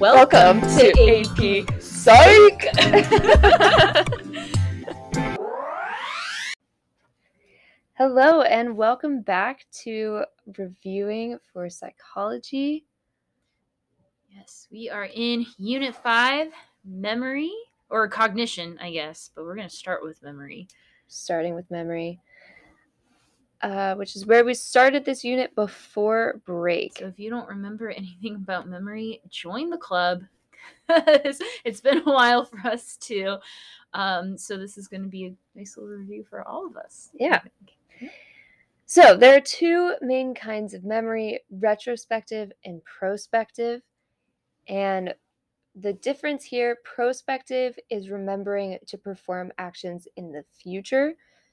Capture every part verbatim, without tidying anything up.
Welcome, Welcome to, to A P Psych! Hello and welcome back to Reviewing for Psychology. Yes, we are in Unit five, Memory, or Cognition, I guess, but we're going to start with Memory. Starting with Memory. Uh, which is where we started this unit before break. So if you don't remember anything about memory, join the club. It's been a while for us too. Um, so this is going to be a nice little review for all of us. Yeah. So there are two main kinds of memory, retrospective and prospective. And the difference here, prospective is remembering to perform actions in the future.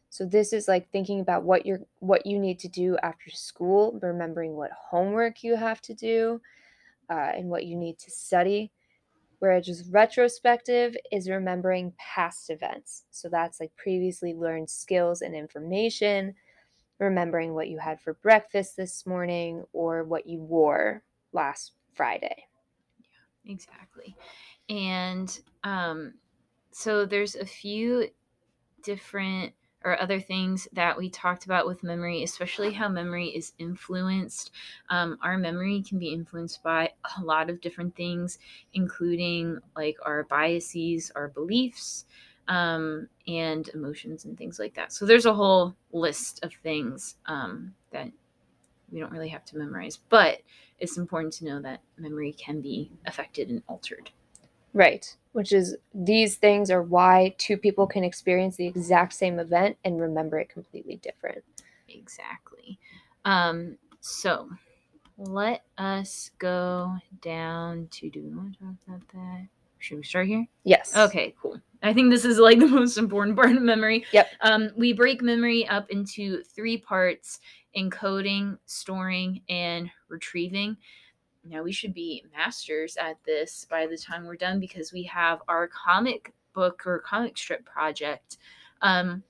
So this is like thinking about what you're, what you need to do after school, remembering what homework you have to do, uh, and what you need to study. Whereas just retrospective is remembering past events. So that's like previously learned skills and information, remembering what you had for breakfast this morning or what you wore last Friday. Yeah, exactly. And um, so there's a few different or other things that we talked about with memory, especially how memory is influenced. Um, our memory can be influenced by a lot of different things, including like our biases, our beliefs, um, and emotions and things like that. So there's a whole list of things um, that we don't really have to memorize, but it's important to know that memory can be affected and altered. Right, which is these things are why two people can experience the exact same event and remember it completely different. Exactly. Um, so let us go down to, do we want to talk about that? Should we start here? Yes. Okay, cool. I think this is like the most important part of memory. Yep. Um, we break memory up into three parts: encoding, storing, and retrieving. Now, we should be masters at this by the time we're done because we have our comic book or comic strip project. Um,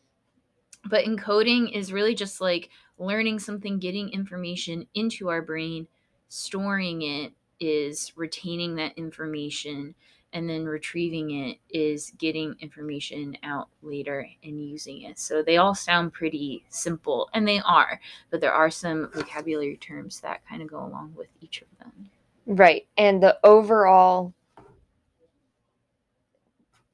but encoding is really just like learning something, getting information into our brain. Storing it is retaining that information, and then retrieving it is getting information out later and using it. So they all sound pretty simple, and they are, but there are some vocabulary terms that kind of go along with each of them. Right. And the overall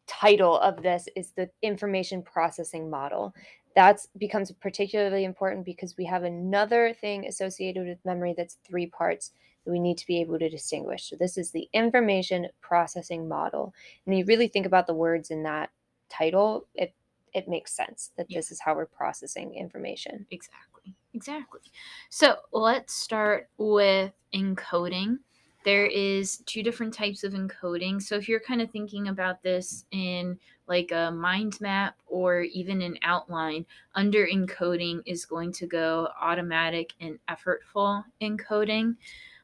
title of this is the information processing model. That becomes particularly important because we have another thing associated with memory that's three parts that we need to be able to distinguish. So this is the information processing model. And you really think about the words in that title, it it makes sense that yeah. This is how we're processing information. Exactly, exactly. So let's start with encoding. There is two different types of encoding. So if you're kind of thinking about this in like a mind map or even an outline, under encoding is going to go automatic and effortful encoding.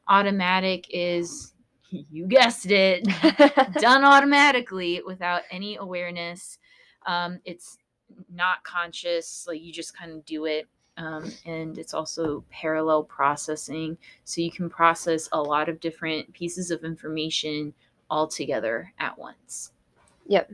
Automatic is, you guessed it, done automatically without any awareness. Um, it's not conscious, like you just kind of do it. Um, and it's also parallel processing. So you can process a lot of different pieces of information all together at once. Yep.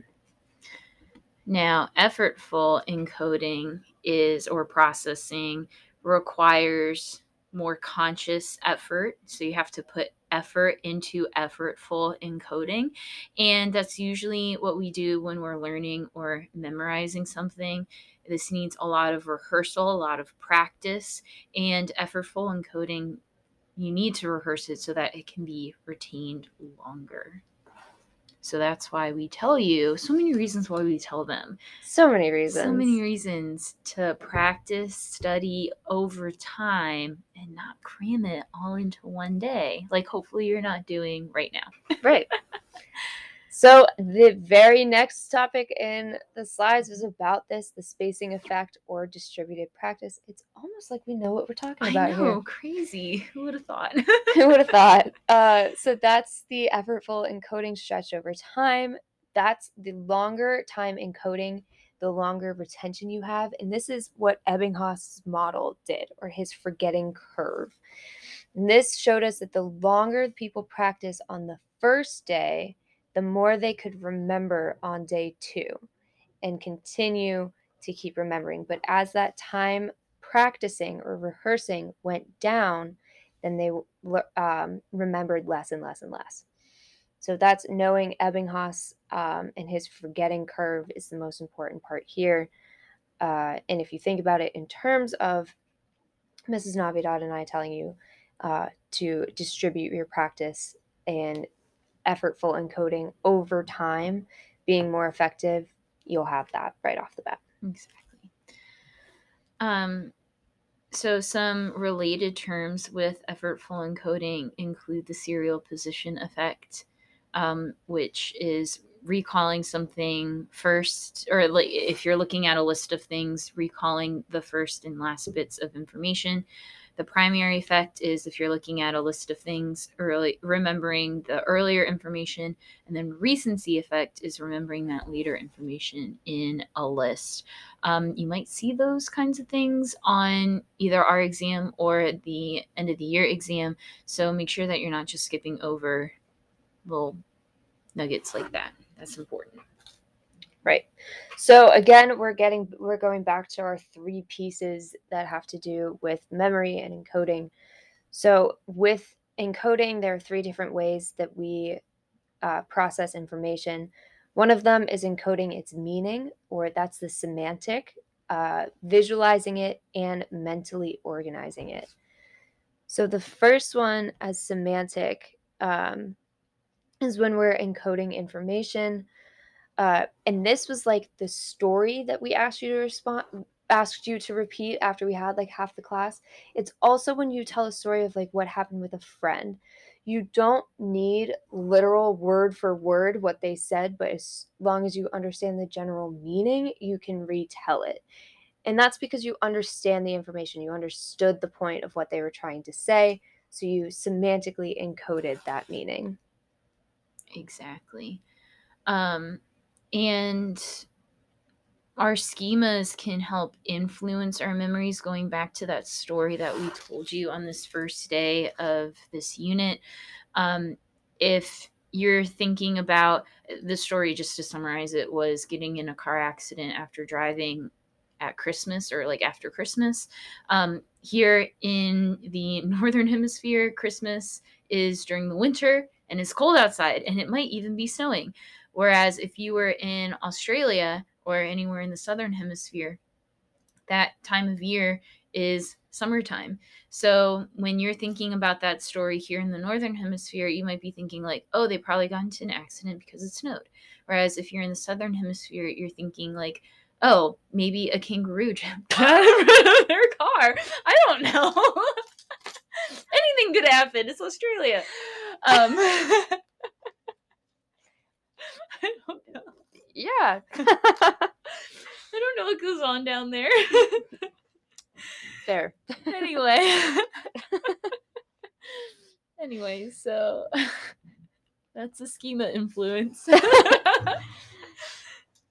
Now, effortful encoding is, or processing, requires more conscious effort. So you have to put effort into effortful encoding. And that's usually what we do when we're learning or memorizing something. This needs a lot of rehearsal, a lot of practice, and effortful encoding, you need to rehearse it so that it can be retained longer. So that's why we tell you, so many reasons why we tell them. So many reasons. So many reasons to practice, study over time, and not cram it all into one day. Like hopefully you're not doing right now. Right. So the very next topic in the slides was about this, the spacing effect or distributed practice. It's almost like we know what we're talking about here. I know, here. Crazy. Who would have thought? Who would have thought? Uh, so that's the effortful encoding stretched over time. That's the longer time encoding, the longer retention you have. And this is what Ebbinghaus' model did, or his forgetting curve. And this showed us that the longer people practice on the first day, the more they could remember on day two and continue to keep remembering. But as that time practicing or rehearsing went down, then they um, remembered less and less and less. So that's knowing Ebbinghaus um, and his forgetting curve is the most important part here. Uh, and if you think about it in terms of Missus Navidad and I telling you uh, to distribute your practice and effortful encoding over time, being more effective, you'll have that right off the bat. Exactly. Um, so some related terms with effortful encoding include the serial position effect, um, which is recalling something first, or like if you're looking at a list of things, recalling the first and last bits of information. The primary effect is if you're looking at a list of things, early, remembering the earlier information, and then recency effect is remembering that later information in a list. Um, you might see those kinds of things on either our exam or at the end of the year exam, so make sure that you're not just skipping over little nuggets like that. That's important. Right. So again, we're getting, we're going back to our three pieces that have to do with memory and encoding. So with encoding, there are three different ways that we uh, process information. One of them is encoding its meaning, or that's the semantic, uh, visualizing it and mentally organizing it. So the first one as semantic um, is when we're encoding information. Uh, and this was like the story that we asked you to respond, asked you to repeat after we had like half the class. It's also when you tell a story of like what happened with a friend. You don't need literal word for word what they said, but as long as you understand the general meaning, you can retell it. And that's because you understand the information. You understood the point of what they were trying to say. So you semantically encoded that meaning. Exactly. Um, And our schemas can help influence our memories, going back to that story that we told you on this first day of this unit. Um, if you're thinking about the story, just to summarize it, was getting in a car accident after driving at Christmas or like after Christmas. Um, here in the Northern Hemisphere, Christmas is during the winter and it's cold outside and it might even be snowing. Whereas if you were in Australia or anywhere in the Southern Hemisphere, that time of year is summertime. So when you're thinking about that story here in the Northern Hemisphere, you might be thinking like, oh, they probably got into an accident because it snowed. Whereas if you're in the Southern Hemisphere, you're thinking like, oh, maybe a kangaroo jumped out of their car. I don't know. Anything could happen. It's Australia. Um I don't know. Yeah. I don't know what goes on down there. There. Anyway. Anyway, so that's a schema influence.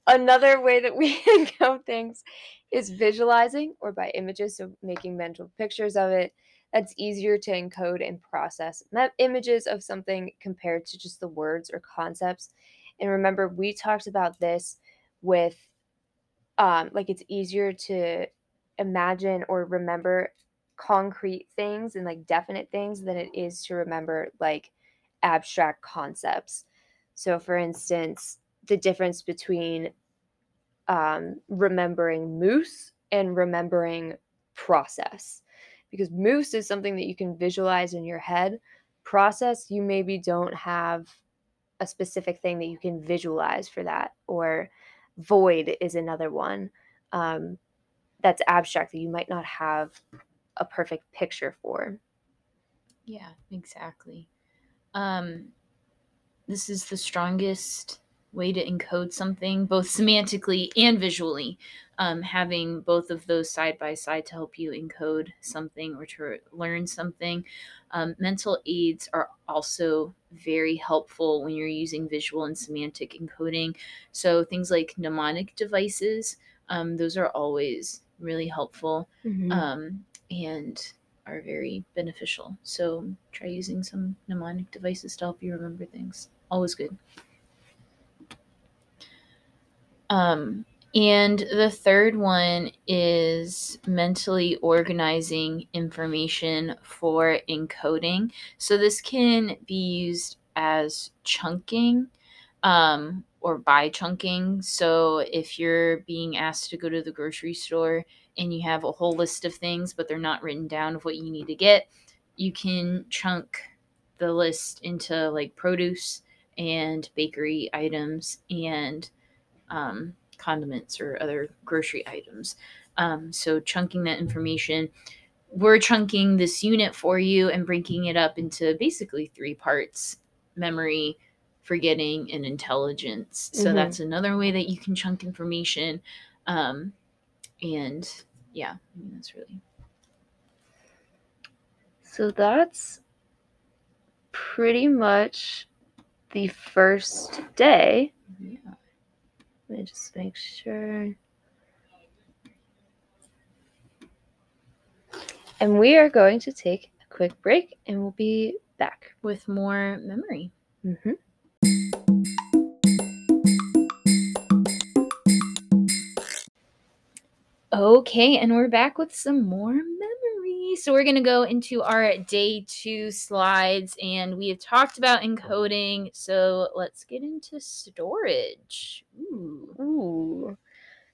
Another way that we encode things is visualizing or by images, so making mental pictures of it. That's easier to encode and process images of something compared to just the words or concepts. And remember, we talked about this with, um, like, it's easier to imagine or remember concrete things and, like, definite things than it is to remember, like, abstract concepts. So, for instance, the difference between um, remembering moose and remembering process. Because moose is something that you can visualize in your head. Process, you maybe don't have a specific thing that you can visualize for that, or void is another one um, that's abstract that you might not have a perfect picture for. Yeah, exactly. Um, this is the strongest way to encode something, both semantically and visually, um, having both of those side by side to help you encode something or to learn something. Um, mental aids are also very helpful when you're using visual and semantic encoding. So things like mnemonic devices, um, those are always really helpful. Mm-hmm. Um, and are very beneficial. So try using some mnemonic devices to help you remember things. Always good. Um, and the third one is mentally organizing information for encoding. So this can be used as chunking, um, or by chunking. So if you're being asked to go to the grocery store and you have a whole list of things, but they're not written down of what you need to get, you can chunk the list into like produce and bakery items and um, condiments or other grocery items. Um, so chunking that information, we're chunking this unit for you and breaking it up into basically three parts: memory, forgetting, and intelligence. So mm-hmm. that's another way that you can chunk information. Um, and yeah, I mean, that's really. So that's pretty much the first day. Yeah. Let me just make sure. And we are going to take a quick break and we'll be back with more memory. Mm-hmm. Okay, and we're back with some more memory. So we're going to go into our day two slides, and we have talked about encoding. So let's get into storage. Ooh. Ooh.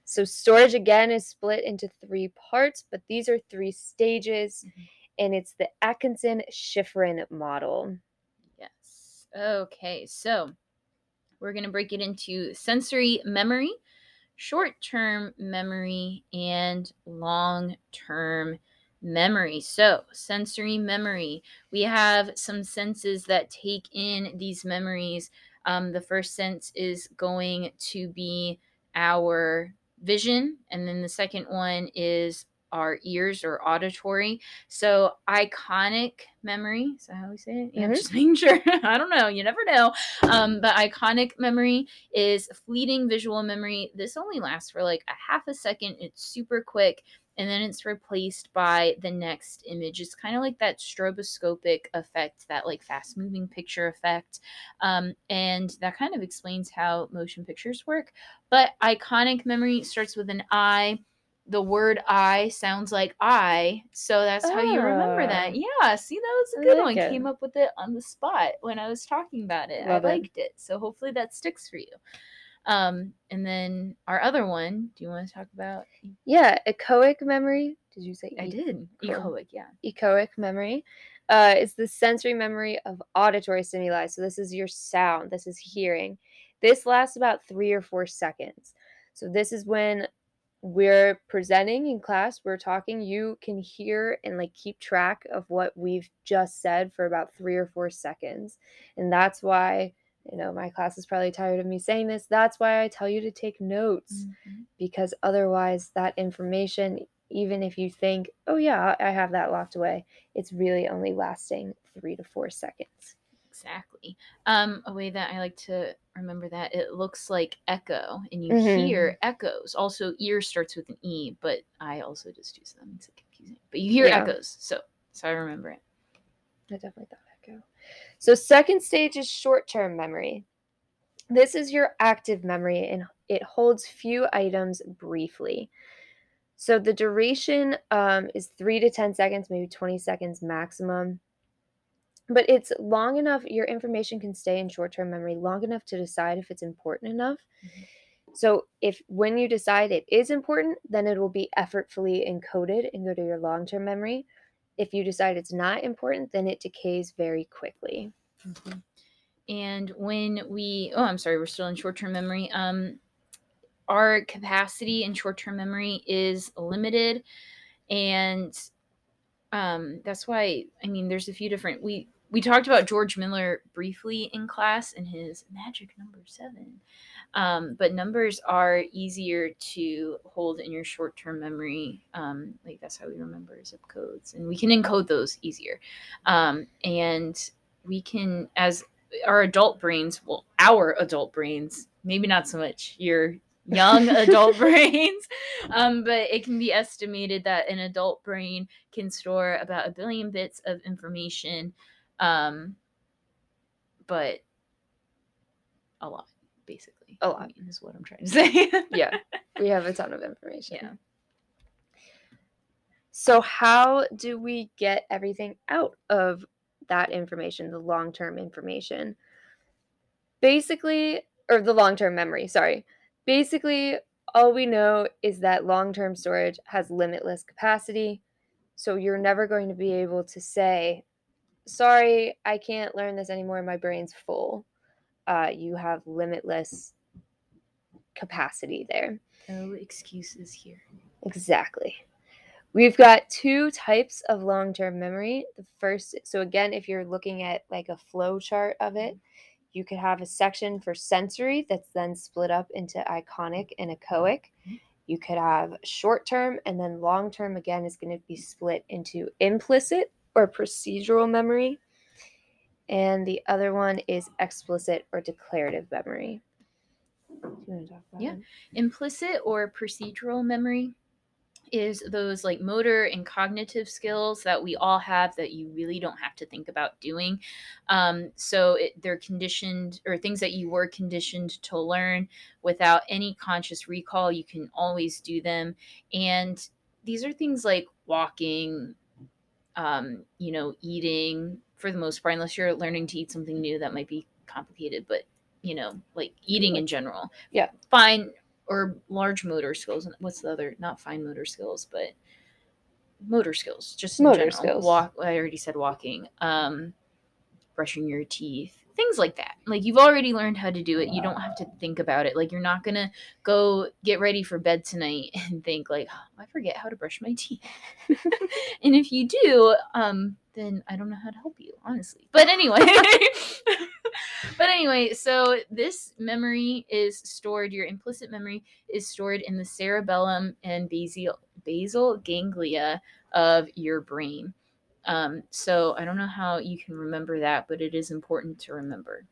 So storage, again, is split into three parts, but these are three stages, mm-hmm. and it's the Atkinson-Shiffrin model. Yes. Okay, so we're going to break it into sensory memory, short-term memory, and long-term memory. So sensory memory, we have some senses that take in these memories. Um, the first sense is going to be our vision, and then the second one is our ears or auditory. So iconic memory, is that how we say it? Yeah, mm-hmm. Just making sure. I don't know. You never know. Um, but iconic memory is fleeting visual memory. This only lasts for like a half a second. It's super quick. And then it's replaced by the next image. It's kind of like that stroboscopic effect, that like fast moving picture effect. Um, and that kind of explains how motion pictures work. But iconic memory starts with an I. The word I sounds like I, so that's oh. how you remember that. Yeah, see, that was a good like one. It. Came up with it on the spot when I was talking about it. Love I liked it. it. So hopefully that sticks for you. Um, and then our other one, do you want to talk about? Yeah, echoic memory. Did you say? E- I did. Echoic, yeah. Echoic memory uh, is the sensory memory of auditory stimuli. So this is your sound. This is hearing. This lasts about three or four seconds. So this is when we're presenting in class, we're talking, you can hear and like keep track of what we've just said for about three or four seconds. And that's why, you know, my class is probably tired of me saying this. That's why I tell you to take notes, mm-hmm. because otherwise that information, even if you think, oh yeah, I have that locked away, it's really only lasting three to four seconds. Exactly. Um, a way that I like to remember that, it looks like echo, and you mm-hmm. hear echoes. Also, ear starts with an E, but I also just use them. It's confusing. But you hear yeah. echoes, so so I remember it. I definitely thought echo. So second stage is short-term memory. This is your active memory, and it holds few items briefly. So the duration um, is three to ten seconds, maybe twenty seconds maximum. But it's long enough, your information can stay in short-term memory long enough to decide if it's important enough. Mm-hmm. So if when you decide it is important, then it will be effortfully encoded and go to your long-term memory. If you decide it's not important, then it decays very quickly. Mm-hmm. And when we, oh, I'm sorry, we're still in short-term memory. Um, our capacity in short-term memory is limited, and um, that's why, I mean, there's a few different, we, we talked about George Miller briefly in class and his magic number seven. Um, but numbers are easier to hold in your short-term memory. Um, like that's how we remember zip codes, and we can encode those easier. Um, and we can, as our adult brains, well, our adult brains, maybe not so much your young adult brains, um, but it can be estimated that an adult brain can store about a billion bits of information, um, but a lot, basically. A lot. I mean, is what I'm trying to say. Yeah, we have a ton of information. Yeah. So how do we get everything out of that information, the long-term information? Basically, or the long-term memory, sorry. Basically, all we know is that long-term storage has limitless capacity. So you're never going to be able to say, sorry, I can't learn this anymore. My brain's full. Uh, you have limitless capacity there. No excuses here. Exactly. We've got two types of long-term memory. The first, so again, if you're looking at like a flow chart of it, you could have a section for sensory that's then split up into iconic and echoic. You could have short-term, and then long-term again is going to be split into implicit or procedural memory. And the other one is explicit or declarative memory. Do you want to talk about yeah. One? Implicit or procedural memory is those like motor and cognitive skills that we all have that you really don't have to think about doing. Um, so it, they're conditioned, or things that you were conditioned to learn without any conscious recall. You can always do them. And these are things like walking, um, you know, eating for the most part, unless you're learning to eat something new that might be complicated, but you know, like eating in general. Yeah. Fine. Or large motor skills. What's the other? Not fine motor skills, but motor skills. Just in motor general. skills. Walk. I already said walking. Um, brushing your teeth. Things like that. Like you've already learned how to do it. You don't have to think about it. Like you're not gonna go get ready for bed tonight and think like, oh, I forget how to brush my teeth. And if you do, um, then I don't know how to help you, honestly. But anyway. But anyway, so this memory is stored, your implicit memory is stored in the cerebellum and basal, basal ganglia of your brain. Um, so I don't know how you can remember that, but it is important to remember.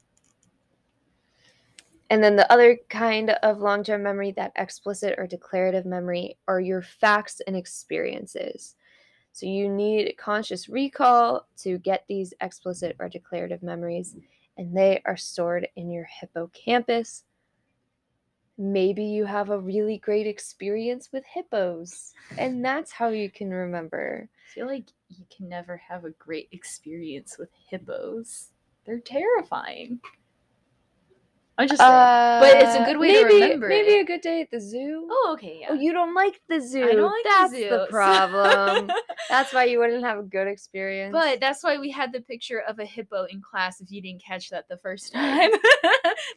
And then the other kind of long-term memory, that explicit or declarative memory, are your facts and experiences. So you need conscious recall to get these explicit or declarative memories, and they are stored in your hippocampus. Maybe you have a really great experience with hippos, and that's how you can remember. I feel like you can never have a great experience with hippos. They're terrifying. I'm just saying. Uh, but it's a good way maybe, to remember maybe it. Maybe a good day at the zoo. Oh, okay, yeah. Oh, you don't like the zoo. I don't like that's the zoo. That's the problem. That's why you wouldn't have a good experience. But that's why we had the picture of a hippo in class if you didn't catch that the first time.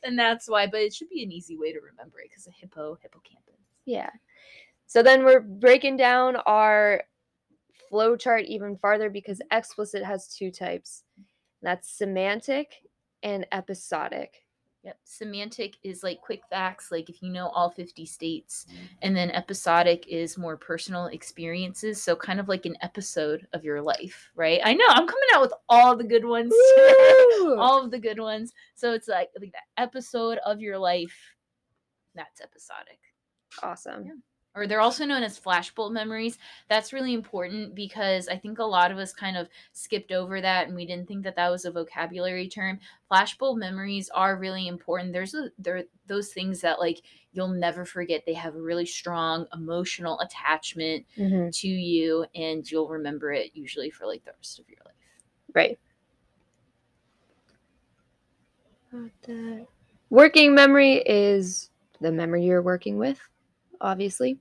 And that's why. But it should be an easy way to remember it because a hippo, hippocampus. Yeah. So then we're breaking down our flow chart even farther because explicit has two types. That's semantic and episodic. Yep. Semantic is like quick facts, like if you know all fifty states, and then episodic is more personal experiences. So kind of like an episode of your life, right? I know I'm coming out with all the good ones, all of the good ones. So it's like, like that episode of your life. That's episodic. Awesome. Yeah. Or they're also known as flashbulb memories. That's really important because I think a lot of us kind of skipped over that and we didn't think that that was a vocabulary term. Flashbulb memories are really important. There's a, there those things that like you'll never forget. They have a really strong emotional attachment mm-hmm. to you, and you'll remember it usually for like the rest of your life. Right. Not that. Working memory is the memory you're working with. Obviously,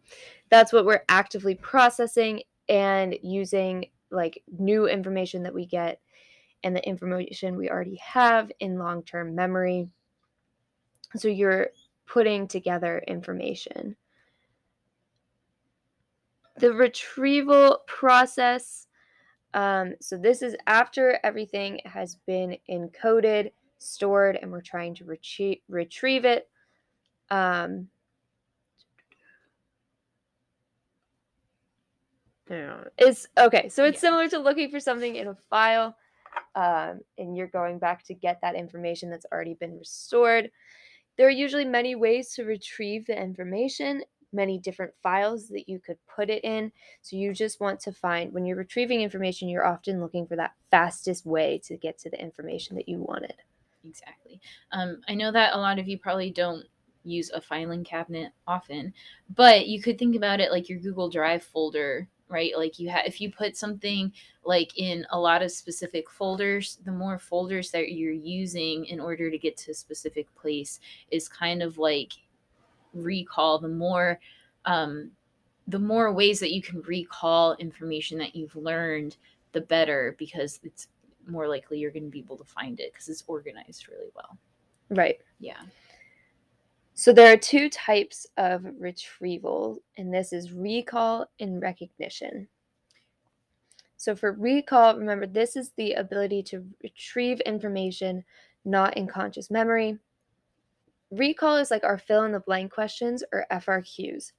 that's what we're actively processing and using like new information that we get and the information we already have in long-term memory. So you're putting together information. The retrieval process. Um, so this is after everything has been encoded, stored, and we're trying to retrieve, retrieve it. Um, It's okay, so it's yeah. similar to looking for something in a file, um, and you're going back to get that information that's already been restored. There are usually many ways to retrieve the information, many different files that you could put it in. So you just want to find, when you're retrieving information, you're often looking for that fastest way to get to the information that you wanted. Exactly. Um, I know that a lot of you probably don't use a filing cabinet often, but you could think about it like your Google Drive folder, right? Like you have, if you put something like in a lot of specific folders, the more folders that you're using in order to get to a specific place is kind of like recall. The more, um, the more ways that you can recall information that you've learned, the better, because it's more likely you're going to be able to find it because it's organized really well. Right. Yeah. So there are two types of retrieval, and this is recall and recognition. So for recall, remember, this is the ability to retrieve information not in conscious memory. Recall is like our fill-in-the-blank questions or F R Qs.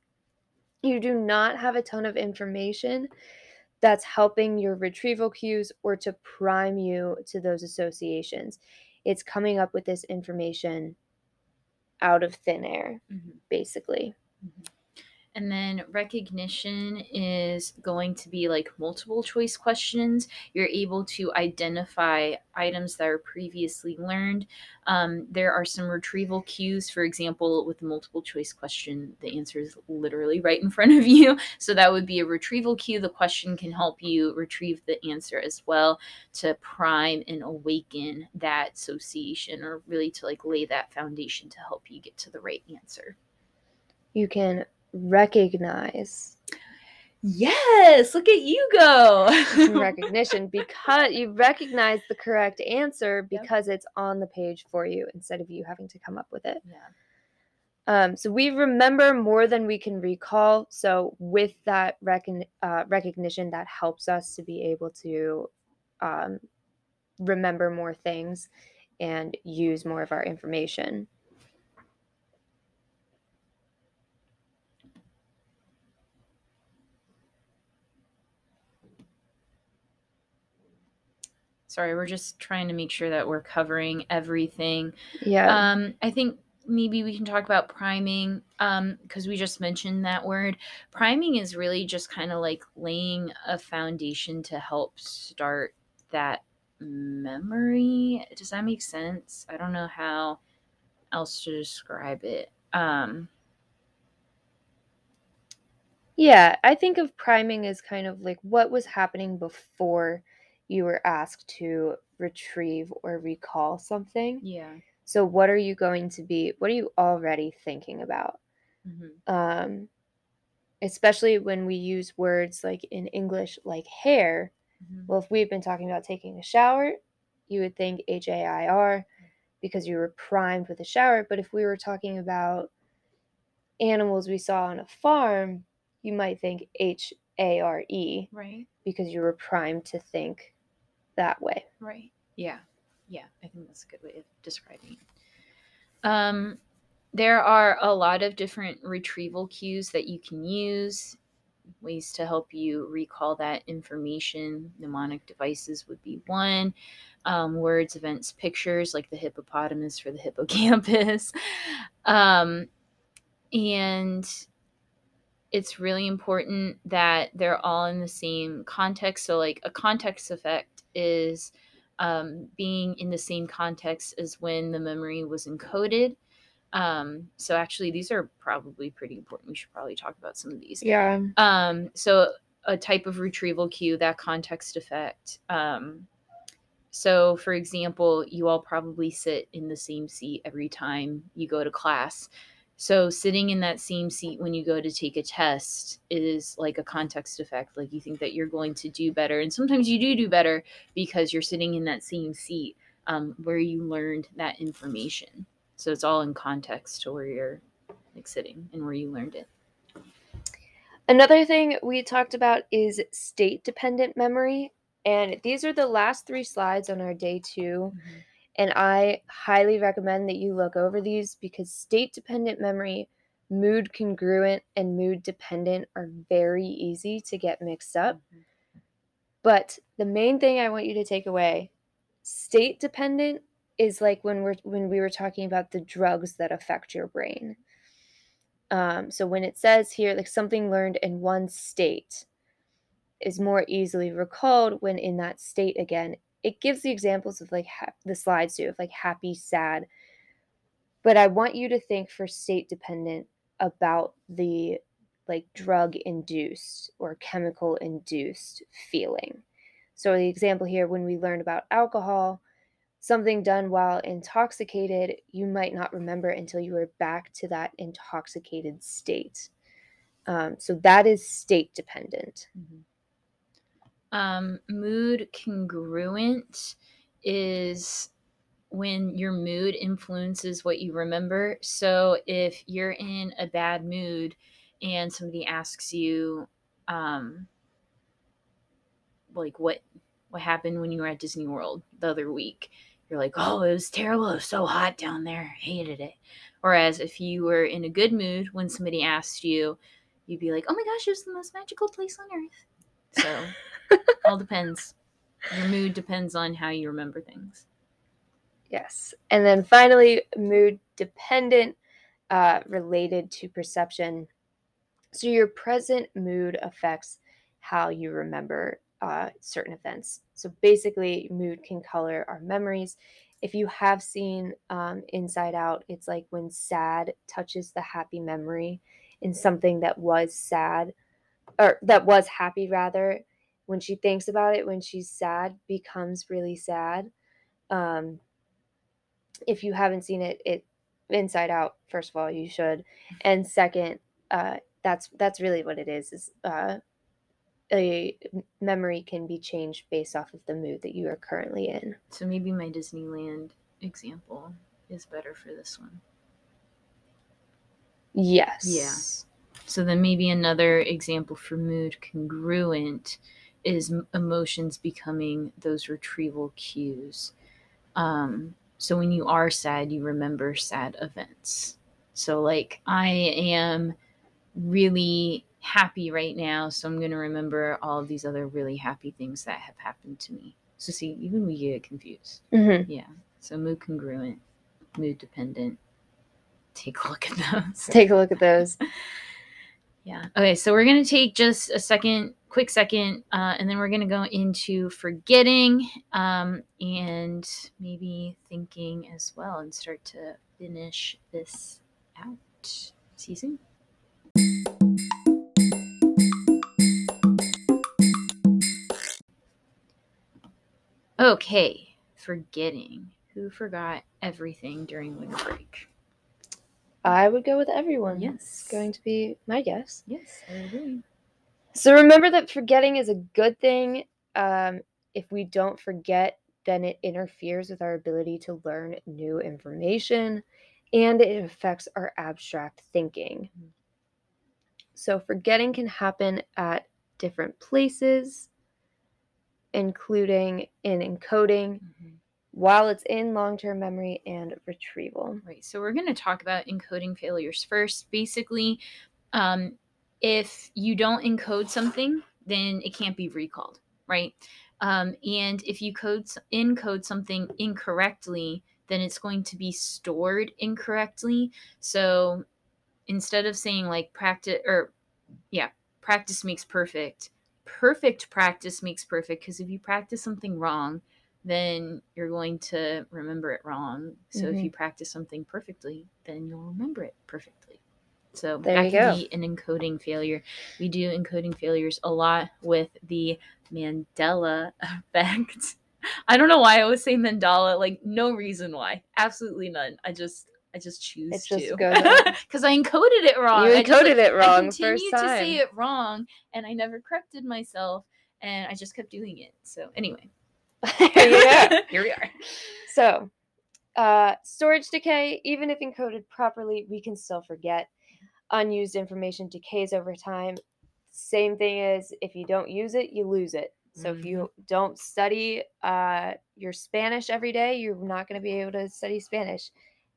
You do not have a ton of information that's helping your retrieval cues or to prime you to those associations. It's coming up with this information out of thin air, mm-hmm. basically. Mm-hmm. And then recognition is going to be like multiple choice questions. You're able to identify items that are previously learned. Um, there are some retrieval cues, for example, with a multiple choice question, the answer is literally right in front of you. So that would be a retrieval cue. The question can help you retrieve the answer as well to prime and awaken that association, or really to like lay that foundation to help you get to the right answer. You can recognize. Yes, look at you go. Recognition, because you recognize the correct answer because yep. it's on the page for you instead of you having to come up with it. Yeah. Um, so we remember more than we can recall. So with that rec- uh, recognition, that helps us to be able to um, remember more things and use more of our information. Sorry, we're just trying to make sure that we're covering everything. Yeah. Um, I think maybe we can talk about priming um, because we just mentioned that word. Priming is really just kind of like laying a foundation to help start that memory. Does that make sense? I don't know how else to describe it. Um, yeah, I think of priming as kind of like what was happening before you were asked to retrieve or recall something. Yeah. So what are you going to be, what are you already thinking about? Mm-hmm. Um, especially when we use words like in English, like hair. Mm-hmm. Well, if we've been talking about taking a shower, you would think H A I R because you were primed with a shower. But if we were talking about animals we saw on a farm, you might think H A R E. Right. Because you were primed to think that way. Right. Yeah. Yeah. I think that's a good way of describing it. Um, there are a lot of different retrieval cues that you can use, ways to help you recall that information. Mnemonic devices would be one. Um, words, events, pictures, like the hippopotamus for the hippocampus. um, and... It's really important that they're all in the same context. So like a context effect is um, being in the same context as when the memory was encoded. Um, so actually, these are probably pretty important. We should probably talk about some of these. Yeah. Um, so a type of retrieval cue, that context effect. Um, so for example, you all probably sit in the same seat every time you go to class. So sitting in that same seat when you go to take a test is like a context effect. Like you think that you're going to do better. And sometimes you do do better because you're sitting in that same seat um, where you learned that information. So it's all in context to where you're like sitting and where you learned it. Another thing we talked about is state-dependent memory. And these are the last three slides on our day two. Mm-hmm. And I highly recommend that you look over these because state-dependent memory, mood congruent, and mood dependent are very easy to get mixed up. Mm-hmm. But the main thing I want you to take away, state-dependent is like when we're when we were talking about the drugs that affect your brain. Um, so when it says here, like, something learned in one state is more easily recalled when in that state again, it gives the examples of like ha- the slides do, of like happy, sad. But I want you to think for state dependent about the like drug induced or chemical induced feeling. So the example here, when we learned about alcohol, something done while intoxicated, you might not remember until you are back to that intoxicated state. Um, so that is state dependent. Mm-hmm. Um, mood congruent is when your mood influences what you remember. So if you're in a bad mood and somebody asks you, um, like, what what happened when you were at Disney World the other week? You're like, oh, it was terrible. It was so hot down there. I hated it. Whereas if you were in a good mood when somebody asked you, you'd be like, oh my gosh, it was the most magical place on earth. So all depends. Your mood depends on how you remember things. Yes. And then finally, mood dependent, uh, related to perception. So your present mood affects how you remember uh, certain events. So basically, mood can color our memories. If you have seen um, Inside Out, it's like when sad touches the happy memory in something that was sad, or that was happy rather. When she thinks about it, when she's sad, becomes really sad. Um, if you haven't seen it, it Inside Out, first of all, you should. And second, uh, that's that's really what it is, is uh, a memory can be changed based off of the mood that you are currently in. So maybe my Disneyland example is better for this one. Yes. Yeah. So then maybe another example for mood congruent is emotions becoming those retrieval cues. Um, so when you are sad, you remember sad events. So like, I am really happy right now, so I'm going to remember all of these other really happy things that have happened to me. So see, even we get confused. Mm-hmm. Yeah. So mood congruent, mood dependent. Take a look at those. Take a look at those. Yeah. Okay, so we're going to take just a second, quick second, uh, and then we're going to go into forgetting um, and maybe thinking as well, and start to finish this out. See you soon. Okay, forgetting. Who forgot everything during winter break? I would go with everyone. Yes. It's going to be my guess. Yes, I agree. So remember that forgetting is a good thing. Um, if we don't forget, then it interferes with our ability to learn new information, and it affects our abstract thinking. So forgetting can happen at different places, including in encoding, mm-hmm. while it's in long-term memory and retrieval. Right. So we're going to talk about encoding failures first. Basically, um, if you don't encode something, then it can't be recalled, right? Um, and if you code encode something incorrectly, then it's going to be stored incorrectly. So instead of saying like practice or yeah, practice makes perfect, perfect practice makes perfect, because if you practice something wrong, then you're going to remember it wrong. So mm-hmm. if you practice something perfectly, then you'll remember it perfectly. So there that can go. Be an encoding failure. We do encoding failures a lot with the Mandela effect. I don't know why I always say Mandela, like no reason why. Absolutely none. I just I just choose it just to, because I encoded it wrong. You encoded just, it wrong. I continued first time. to say it wrong, and I never corrected myself, and I just kept doing it. So anyway, yeah. Here we are. So uh, storage decay, even if encoded properly, we can still forget. Unused information decays over time. Same thing is, if you don't use it, you lose it. So mm-hmm. if you don't study uh, your Spanish every day, you're not going to be able to study Spanish.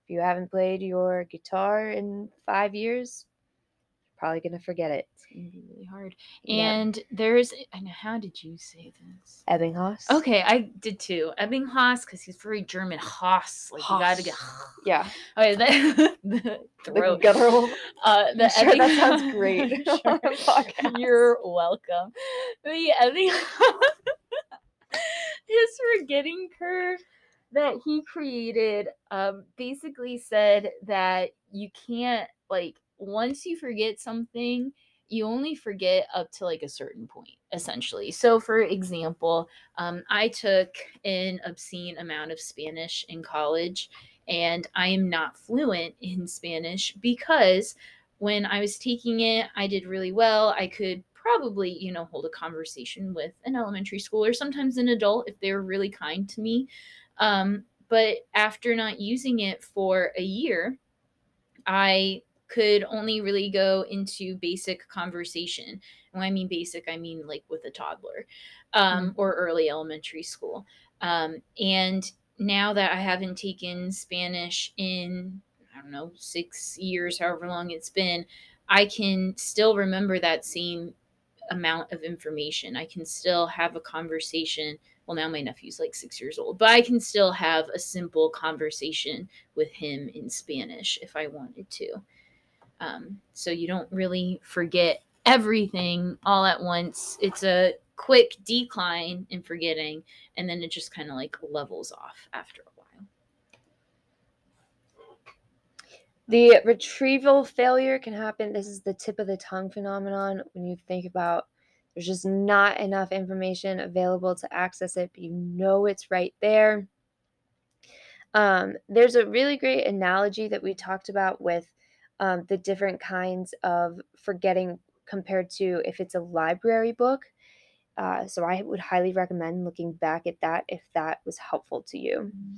If you haven't played your guitar in five years, probably going to forget it. It's going to be really hard. And yep. there's, and how did you say this? Ebbinghaus. Okay, I did too. Ebbinghaus, because he's very German. Haas. Like, Haas. You got to get. Yeah. Okay, that, the throat. The guttural. Uh, the sure, Ebbinghaus. That sounds great. Sure. You're welcome. The Ebbinghaus, his forgetting curve that he created um, basically said that you can't, like, once you forget something, you only forget up to like a certain point, essentially. So for example, um, I took an obscene amount of Spanish in college, and I am not fluent in Spanish because when I was taking it, I did really well. I could probably, you know, hold a conversation with an elementary schooler, sometimes an adult if they were really kind to me. Um, but after not using it for a year, I could only really go into basic conversation. And when I mean basic, I mean like with a toddler um, mm-hmm. or early elementary school. Um, and now that I haven't taken Spanish in, I don't know, six years, however long it's been, I can still remember that same amount of information. I can still have a conversation. Well, now my nephew's like six years old, but I can still have a simple conversation with him in Spanish if I wanted to. Um, so you don't really forget everything all at once. It's a quick decline in forgetting, and then it just kind of like levels off after a while. The retrieval failure can happen. This is the tip of the tongue phenomenon. When you think about, there's just not enough information available to access it, but you know it's right there. Um, there's a really great analogy that we talked about with Um, the different kinds of forgetting compared to if it's a library book. Uh, so I would highly recommend looking back at that if that was helpful to you. Mm-hmm.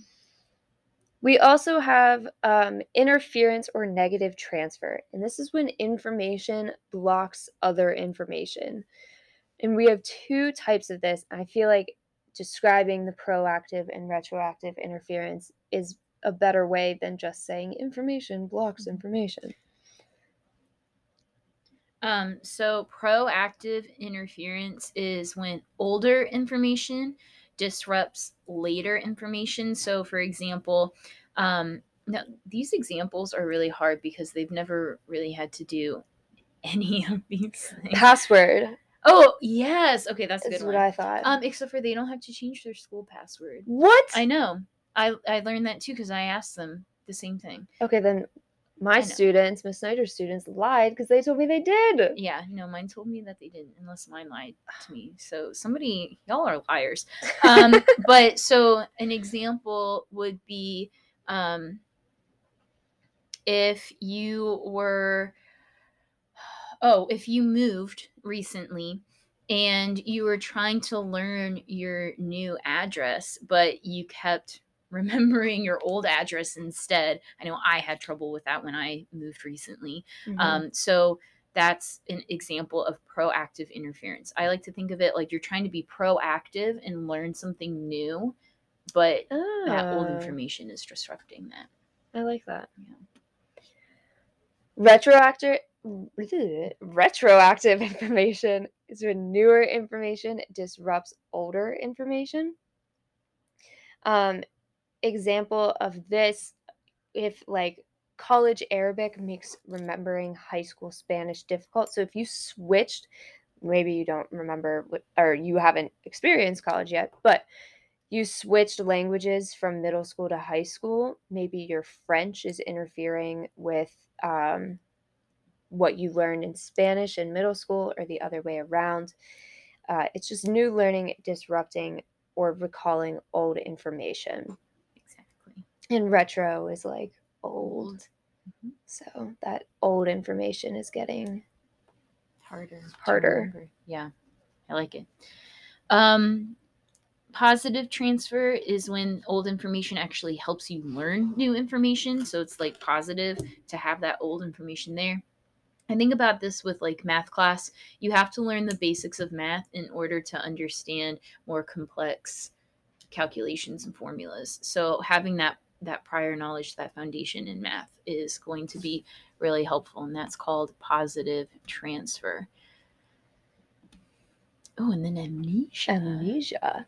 We also have um, interference or negative transfer. And this is when information blocks other information. And we have two types of this. I feel like describing the proactive and retroactive interference is a better way than just saying information blocks information. Um, so proactive interference is when older information disrupts later information. So for example, um, now these examples are really hard because they've never really had to do any of these things. Password. Oh, yes. Okay, that's a good one. That's what I thought. Um, except for they don't have to change their school password. What? I know. I, I learned that too because I asked them the same thing. Okay, then my students, Miss Snyder's students, lied because they told me they did. Yeah, no, mine told me that they didn't, unless mine lied to me. So somebody, y'all are liars. Um, but so an example would be um, if you were, oh, if you moved recently, and you were trying to learn your new address, but you kept remembering your old address instead. I know I had trouble with that when I moved recently. Mm-hmm. Um, so that's an example of proactive interference. I like to think of it like you're trying to be proactive and learn something new, but oh. that old information is disrupting that. I like that. Yeah. Retroactive, retroactive information is when newer information disrupts older information. Um, Example of this, if like college Arabic makes remembering high school Spanish difficult. So if you switched, maybe you don't remember what, or you haven't experienced college yet, but you switched languages from middle school to high school, maybe your French is interfering with um, what you learned in Spanish in middle school or the other way around. Uh, it's just new learning disrupting or recalling old information. And retro is like old. Mm-hmm. So that old information is getting harder. Harder. Yeah, I like it. Um, positive transfer is when old information actually helps you learn new information. So it's like positive to have that old information there. I think about this with like math class. You have to learn the basics of math in order to understand more complex calculations and formulas. So having that that prior knowledge, that foundation in math is going to be really helpful. And that's called positive transfer. Oh, and then amnesia. Amnesia.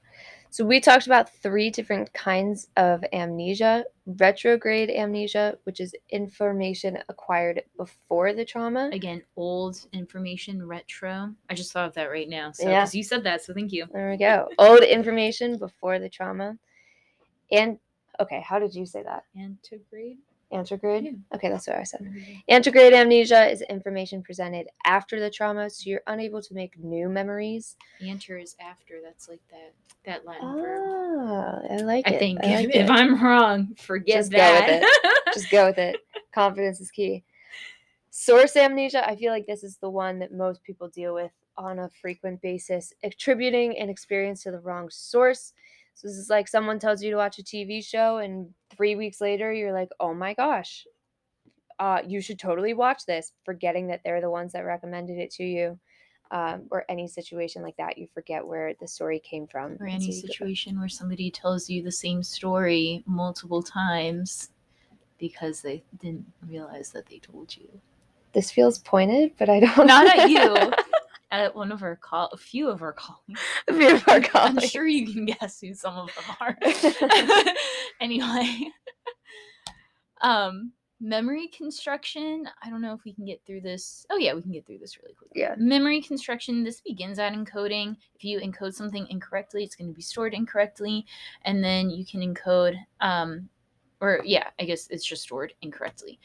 So we talked about three different kinds of amnesia. Retrograde amnesia, which is information acquired before the trauma. Again, old information, retro. I just thought of that right now. So, yeah. 'Cause you said that, so thank you. There we go. Old information before the trauma. And, okay, how did you say that? Antegrade. Antegrade? Yeah. Okay, that's what I said. Antegrade amnesia is information presented after the trauma, so you're unable to make new memories. Anter is after. That's like that that Latin oh, verb. Oh, I like I it. I think I like if it. I'm wrong, forget Just that. Go with it. Just go with it. Confidence is key. Source amnesia, I feel like this is the one that most people deal with on a frequent basis, attributing an experience to the wrong source. So this is like someone tells you to watch a T V show and three weeks later, you're like, oh my gosh, uh, you should totally watch this, forgetting that they're the ones that recommended it to you. Um, or any situation like that, you forget where the story came from. Or any situation where somebody tells you the same story multiple times because they didn't realize that they told you. This feels pointed, but I don't. Not at you. At one of our call, a few of our colleagues. A few of our colleagues. I'm sure you can guess who some of them are. Anyway, um, memory construction. I don't know if we can get through this. Oh yeah, we can get through this really quickly. Yeah. Memory construction. This begins at encoding. If you encode something incorrectly, it's going to be stored incorrectly, and then you can encode. Um, or yeah, I guess it's just stored incorrectly,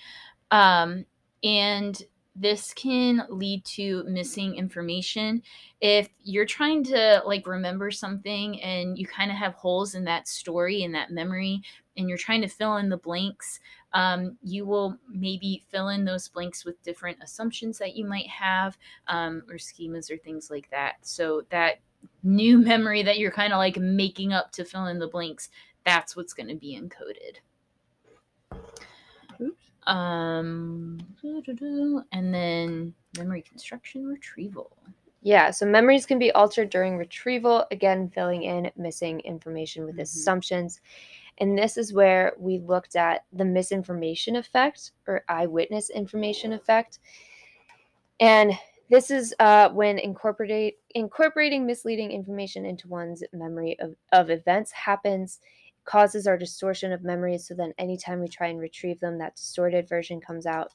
um, and. This can lead to missing information. If you're trying to like remember something and you kind of have holes in that story and that memory, and you're trying to fill in the blanks, um, you will maybe fill in those blanks with different assumptions that you might have, um, or schemas or things like that. So that new memory that you're kind of like making up to fill in the blanks, that's what's going to be encoded. Oops. Um, and then memory construction retrieval. Yeah, so memories can be altered during retrieval, again, filling in missing information with mm-hmm. assumptions. And this is where we looked at the misinformation effect or eyewitness information effect. And this is uh, when incorporate, incorporating misleading information into one's memory of, of events happens. Causes our distortion of memories, so then anytime we try and retrieve them, that distorted version comes out.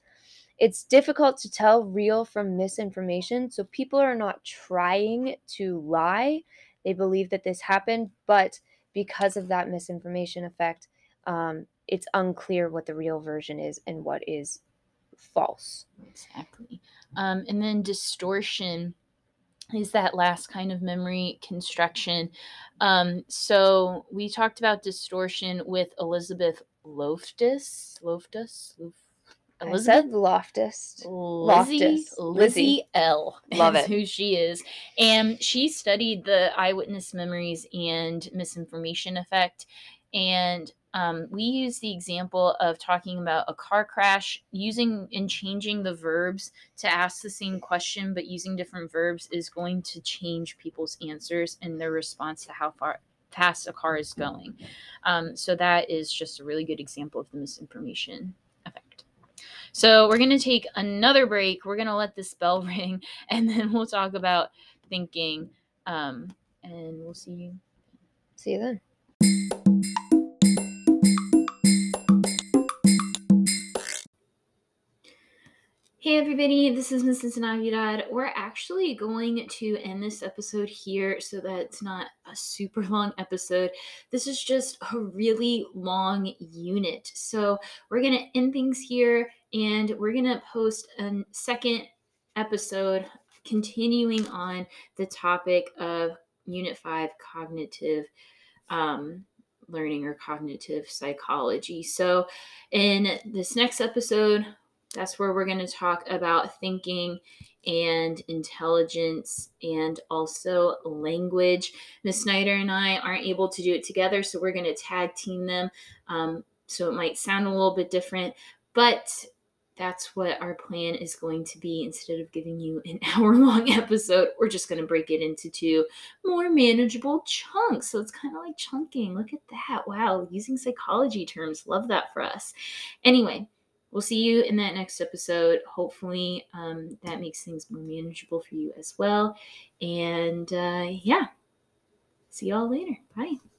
It's difficult to tell real from misinformation, so people are not trying to lie. They believe that this happened, but because of that misinformation effect, um, it's unclear what the real version is and what is false. Exactly. Um, and then distortion is that last kind of memory construction. Um, so we talked about distortion with Elizabeth Loftus. Loftus? Lof- Elizabeth? I said Loftus. Lizzie, Loftus. Lizzie L. Love is it. Who she is. And she studied the eyewitness memories and misinformation effect. And um, we use the example of talking about a car crash, using and changing the verbs to ask the same question, but using different verbs is going to change people's answers and their response to how far fast a car is going. Um, so that is just a really good example of the misinformation effect. So we're going to take another break. We're going to let this bell ring, and then we'll talk about thinking. Um, and we'll see you. See you then. Hey everybody, this is Missus Navidad. We're actually going to end this episode here so that it's not a super long episode. This is just a really long unit. So we're going to end things here, and we're going to post a second episode continuing on the topic of Unit five cognitive um learning or cognitive psychology. So in this next episode, that's where we're going to talk about thinking and intelligence and also language. Miz Snyder and I aren't able to do it together, so we're going to tag team them. Um, so it might sound a little bit different, but That's what our plan is going to be. Instead of giving you an hour-long episode, we're just going to break it into two more manageable chunks. So it's kind of like chunking. Look at that. Wow, using psychology terms. Love that for us. Anyway, we'll see you in that next episode. Hopefully um, that makes things more manageable for you as well. And uh, yeah, see y'all later. Bye.